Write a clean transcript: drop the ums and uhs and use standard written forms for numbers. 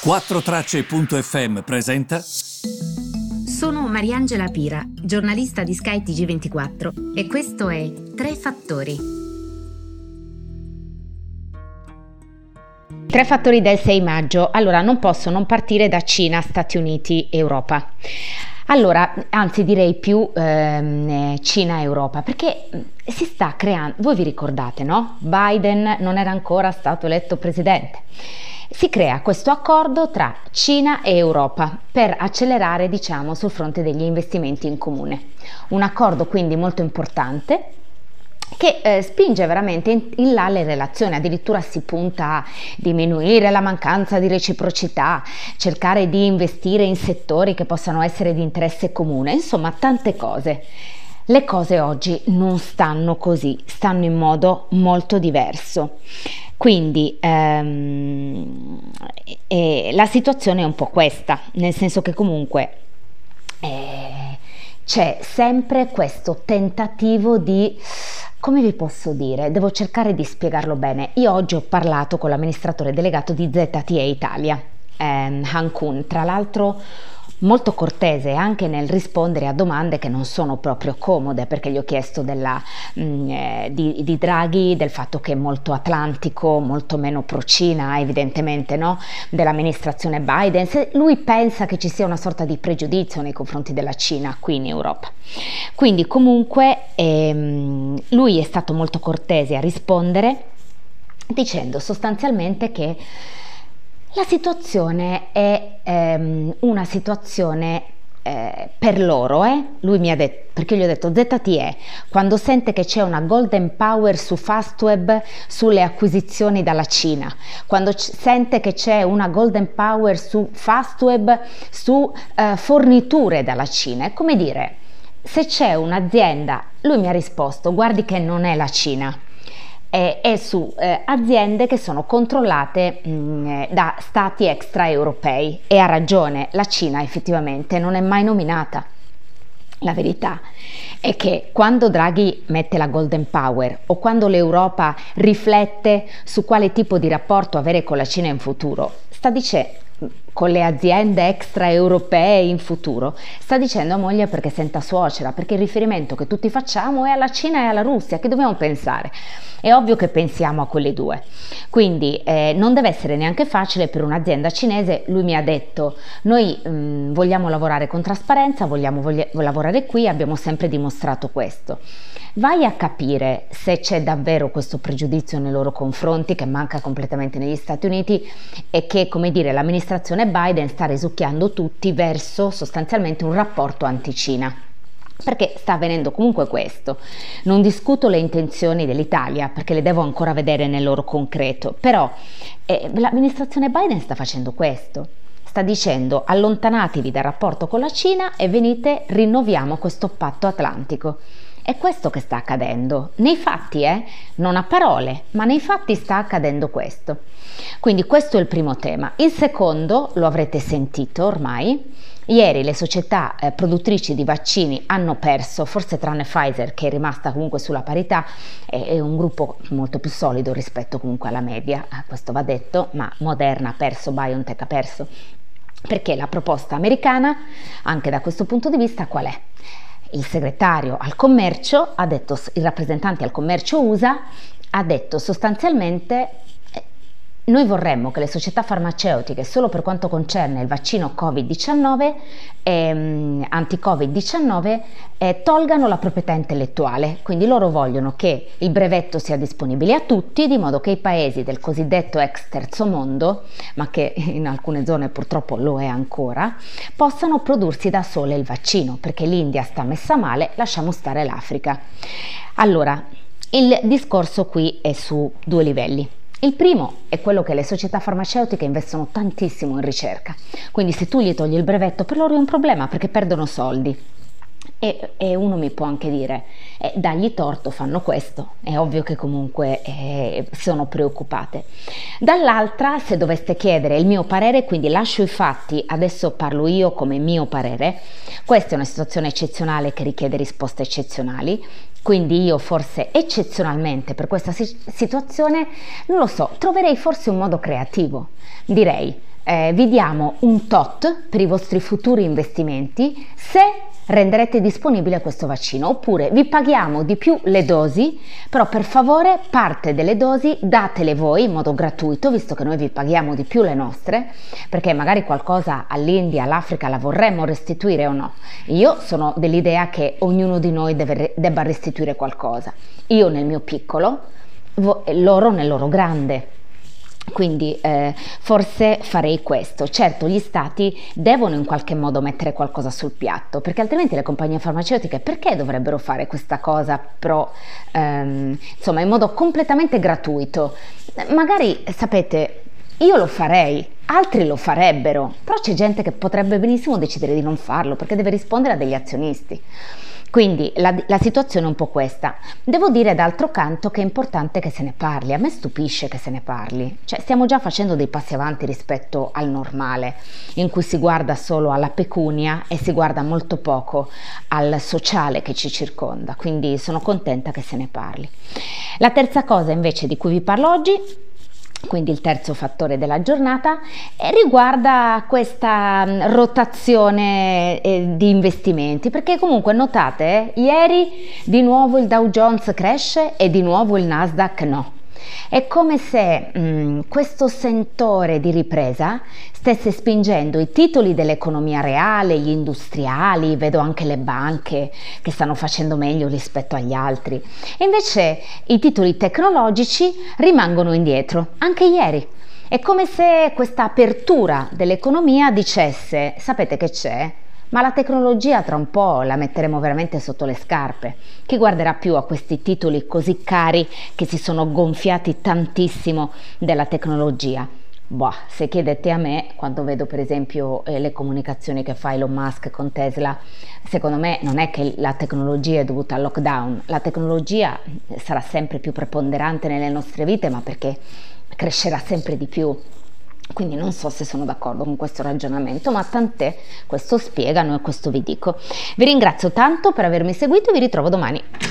Quattrotracce.fm presenta. Sono Mariangela Pira, giornalista di Sky TG24 e questo è Tre Fattori. Tre fattori del 6 maggio, allora non posso non partire da Cina, Stati Uniti, Europa. Allora, anzi direi più Cina-Europa, perché si sta creando, voi vi ricordate, no? Biden non era ancora stato eletto presidente. Si crea questo accordo tra Cina e Europa per accelerare, diciamo, sul fronte degli investimenti in comune. Un accordo quindi molto importante, che spinge veramente in là le relazioni, addirittura si punta a diminuire la mancanza di reciprocità, cercare di investire in settori che possano essere di interesse comune, insomma tante cose. Le cose oggi non stanno così, stanno in modo molto diverso. Quindi la situazione è un po' questa, nel senso che comunque c'è sempre questo tentativo di, come vi posso dire, devo cercare di spiegarlo bene. Io oggi ho parlato con l'amministratore delegato di ZTE Italia, Han Kun, tra l'altro molto cortese anche nel rispondere a domande che non sono proprio comode, perché gli ho chiesto di Draghi, del fatto che è molto atlantico, molto meno pro Cina evidentemente, no? Dell'amministrazione Biden, se lui pensa che ci sia una sorta di pregiudizio nei confronti della Cina qui in Europa. Quindi comunque lui è stato molto cortese a rispondere dicendo sostanzialmente che la situazione è una situazione per loro, Lui mi ha detto, perché gli ho detto ZTE, quando sente che c'è una Golden Power su Fastweb sulle acquisizioni dalla Cina, quando sente che c'è una Golden Power su Fastweb su forniture dalla Cina, è come dire, se c'è un'azienda, lui mi ha risposto, guardi che non è la Cina. È su aziende che sono controllate da stati extraeuropei e ha ragione, la Cina effettivamente non è mai nominata. La verità è che quando Draghi mette la Golden Power o quando l'Europa riflette su quale tipo di rapporto avere con la Cina in futuro, sta dicendo con le aziende extraeuropee in futuro, sta dicendo a moglie perché senta suocera, perché il riferimento che tutti facciamo è alla Cina e alla Russia, che dobbiamo pensare? È ovvio che pensiamo a quelle due, quindi non deve essere neanche facile per un'azienda cinese. Lui mi ha detto, noi vogliamo lavorare con trasparenza, vogliamo lavorare qui, abbiamo sempre dimostrato questo. Vai a capire se c'è davvero questo pregiudizio nei loro confronti che manca completamente negli Stati Uniti e che, come dire, l'amministrazione Biden sta risucchiando tutti verso sostanzialmente un rapporto anti-Cina, perché sta avvenendo comunque questo. Non discuto le intenzioni dell'Italia perché le devo ancora vedere nel loro concreto, però l'amministrazione Biden sta facendo questo, sta dicendo allontanatevi dal rapporto con la Cina e venite, rinnoviamo questo patto atlantico. È questo che sta accadendo, nei fatti, non a parole, ma nei fatti sta accadendo questo. Quindi questo è il primo tema. Il secondo, lo avrete sentito ormai, ieri le società produttrici di vaccini hanno perso, forse tranne Pfizer che è rimasta comunque sulla parità, è un gruppo molto più solido rispetto comunque alla media, questo va detto, ma Moderna ha perso, BioNTech ha perso, perché la proposta americana, anche da questo punto di vista, qual è? Il segretario al commercio ha detto, il rappresentante al commercio USA ha detto sostanzialmente noi vorremmo che le società farmaceutiche solo per quanto concerne il vaccino Covid-19 anti-Covid-19 tolgano la proprietà intellettuale, quindi loro vogliono che il brevetto sia disponibile a tutti di modo che i paesi del cosiddetto ex terzo mondo, ma che in alcune zone purtroppo lo è ancora, possano prodursi da sole il vaccino, perché l'India sta messa male, lasciamo stare l'Africa. Allora, il discorso qui è su due livelli. Il primo è quello che le società farmaceutiche investono tantissimo in ricerca, quindi se tu gli togli il brevetto per loro è un problema perché perdono soldi e uno mi può anche dire dagli torto, fanno questo, è ovvio che comunque sono preoccupate. Dall'altra, se doveste chiedere il mio parere, quindi lascio i fatti, adesso parlo io come mio parere, questa è una situazione eccezionale che richiede risposte eccezionali. Quindi io forse eccezionalmente per questa situazione, non lo so, troverei forse un modo creativo, direi vi diamo un tot per i vostri futuri investimenti se renderete disponibile questo vaccino, oppure vi paghiamo di più le dosi, però per favore parte delle dosi datele voi in modo gratuito, visto che noi vi paghiamo di più le nostre, perché magari qualcosa all'India, all'Africa la vorremmo restituire o no. Io sono dell'idea che ognuno di noi debba restituire qualcosa, io nel mio piccolo, loro nel loro grande. Quindi forse farei questo. Certo, gli stati devono in qualche modo mettere qualcosa sul piatto, perché altrimenti le compagnie farmaceutiche perché dovrebbero fare questa cosa però insomma in modo completamente gratuito? Magari, sapete, io lo farei, altri lo farebbero, però c'è gente che potrebbe benissimo decidere di non farlo perché deve rispondere a degli azionisti. Quindi la situazione è un po' questa. Devo dire d'altro canto che è importante che se ne parli, a me stupisce che se ne parli, cioè stiamo già facendo dei passi avanti rispetto al normale, in cui si guarda solo alla pecunia e si guarda molto poco al sociale che ci circonda, quindi sono contenta che se ne parli. La terza cosa invece di cui vi parlo oggi, quindi il terzo fattore della giornata, riguarda questa rotazione di investimenti, perché comunque notate, ieri di nuovo il Dow Jones cresce e di nuovo il Nasdaq no. È come se questo sentore di ripresa stesse spingendo i titoli dell'economia reale, gli industriali, vedo anche le banche che stanno facendo meglio rispetto agli altri, e invece i titoli tecnologici rimangono indietro, anche ieri. È come se questa apertura dell'economia dicesse, sapete che c'è? Ma la tecnologia tra un po' la metteremo veramente sotto le scarpe. Chi guarderà più a questi titoli così cari che si sono gonfiati tantissimo della tecnologia? Boh, se chiedete a me, quando vedo per esempio le comunicazioni che fa Elon Musk con Tesla, secondo me non è che la tecnologia è dovuta al lockdown, la tecnologia sarà sempre più preponderante nelle nostre vite, ma perché crescerà sempre di più. Quindi non so se sono d'accordo con questo ragionamento, ma tant'è, questo spiegano e questo vi dico. Vi ringrazio tanto per avermi seguito e vi ritrovo domani.